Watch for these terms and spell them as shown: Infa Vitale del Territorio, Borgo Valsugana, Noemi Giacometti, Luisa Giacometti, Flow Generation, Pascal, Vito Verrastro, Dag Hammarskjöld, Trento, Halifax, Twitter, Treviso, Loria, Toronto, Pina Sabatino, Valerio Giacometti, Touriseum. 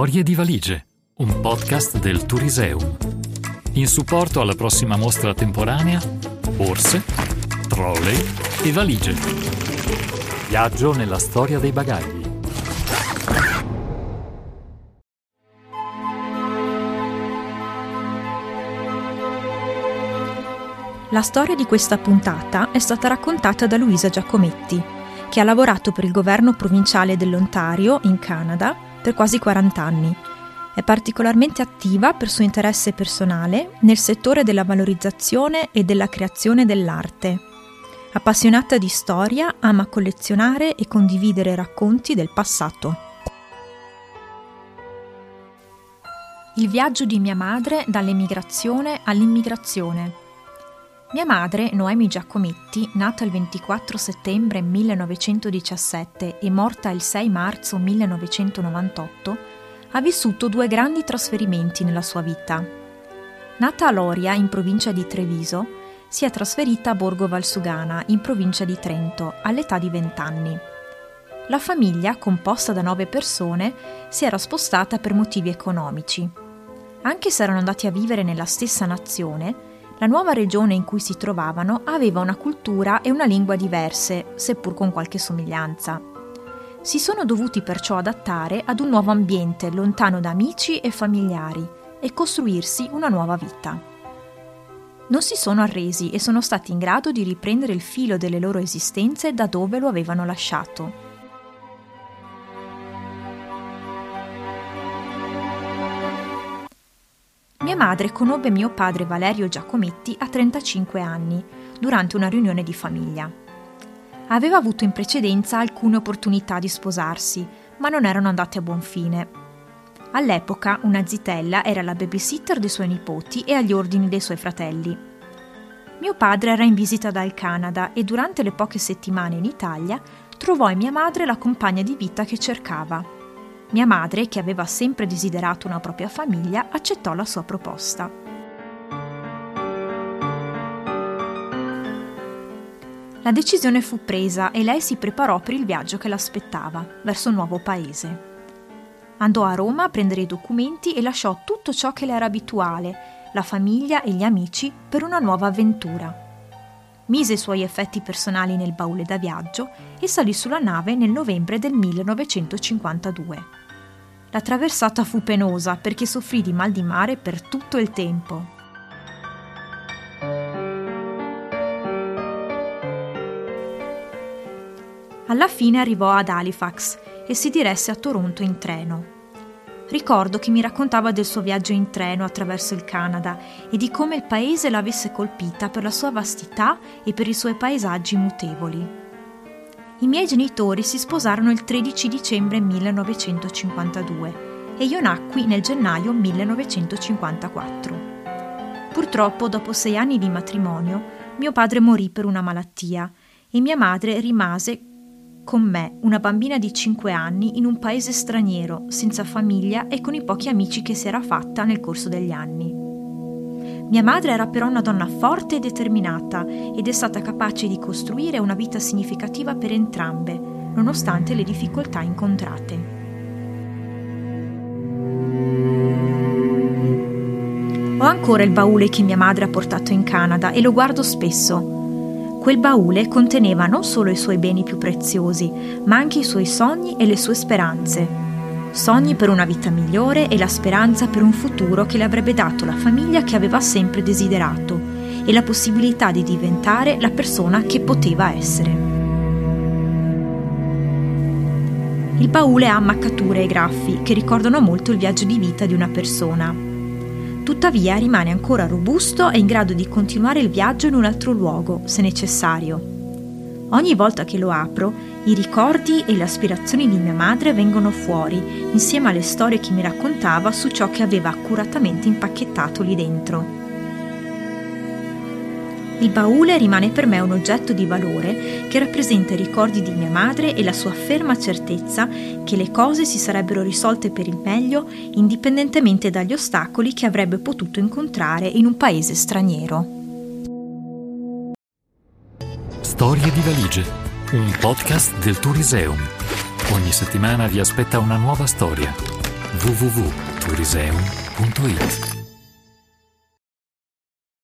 Storie di valigie, un podcast del Touriseum. In supporto alla prossima mostra temporanea, borse, trolley e valigie. Viaggio nella storia dei bagagli. La storia di questa puntata è stata raccontata da Luisa Giacometti, che ha lavorato per il governo provinciale dell'Ontario, in Canada, per quasi 40 anni. È particolarmente attiva per suo interesse personale nel settore della valorizzazione e della creazione dell'arte. Appassionata di storia, ama collezionare e condividere racconti del passato. Il viaggio di mia madre dall'emigrazione all'immigrazione. Mia madre, Noemi Giacometti, nata il 24 settembre 1917 e morta il 6 marzo 1998, ha vissuto due grandi trasferimenti nella sua vita. Nata a Loria, in provincia di Treviso, si è trasferita a Borgo Valsugana, in provincia di Trento, all'età di 20 anni. La famiglia, composta da 9 persone, si era spostata per motivi economici. Anche se erano andati a vivere nella stessa nazione, la nuova regione in cui si trovavano aveva una cultura e una lingua diverse, seppur con qualche somiglianza. Si sono dovuti perciò adattare ad un nuovo ambiente lontano da amici e familiari e costruirsi una nuova vita. Non si sono arresi e sono stati in grado di riprendere il filo delle loro esistenze da dove lo avevano lasciato. Mia madre conobbe mio padre Valerio Giacometti a 35 anni, durante una riunione di famiglia. Aveva avuto in precedenza alcune opportunità di sposarsi, ma non erano andate a buon fine. All'epoca una zitella era la babysitter dei suoi nipoti e agli ordini dei suoi fratelli. Mio padre era in visita dal Canada e durante le poche settimane in Italia trovò in mia madre la compagna di vita che cercava. Mia madre, che aveva sempre desiderato una propria famiglia, accettò la sua proposta. La decisione fu presa e lei si preparò per il viaggio che l'aspettava, verso un nuovo paese. Andò a Roma a prendere i documenti e lasciò tutto ciò che le era abituale, la famiglia e gli amici, per una nuova avventura. Mise i suoi effetti personali nel baule da viaggio e salì sulla nave nel novembre del 1952. La traversata fu penosa perché soffrì di mal di mare per tutto il tempo. Alla fine arrivò ad Halifax e si diresse a Toronto in treno. Ricordo che mi raccontava del suo viaggio in treno attraverso il Canada e di come il paese l'avesse colpita per la sua vastità e per i suoi paesaggi mutevoli. I miei genitori si sposarono il 13 dicembre 1952 e io nacqui nel gennaio 1954. Purtroppo, dopo 6 anni di matrimonio, mio padre morì per una malattia e mia madre rimase con me, una bambina di 5 anni, in un paese straniero, senza famiglia e con i pochi amici che si era fatta nel corso degli anni. Mia madre era però una donna forte e determinata ed è stata capace di costruire una vita significativa per entrambe, nonostante le difficoltà incontrate. Ho ancora il baule che mia madre ha portato in Canada e lo guardo spesso. Quel baule conteneva non solo i suoi beni più preziosi, ma anche i suoi sogni e le sue speranze. Sogni per una vita migliore e la speranza per un futuro che le avrebbe dato la famiglia che aveva sempre desiderato e la possibilità di diventare la persona che poteva essere. Il baule ha ammaccature e graffi che ricordano molto il viaggio di vita di una persona. Tuttavia rimane ancora robusto e in grado di continuare il viaggio in un altro luogo, se necessario. Ogni volta che lo apro, i ricordi e le aspirazioni di mia madre vengono fuori, insieme alle storie che mi raccontava su ciò che aveva accuratamente impacchettato lì dentro. Il baule rimane per me un oggetto di valore che rappresenta i ricordi di mia madre e la sua ferma certezza che le cose si sarebbero risolte per il meglio indipendentemente dagli ostacoli che avrebbe potuto incontrare in un paese straniero. Storie di valigie, un podcast del Touriseum. Ogni settimana vi aspetta una nuova storia. www.touriseum.it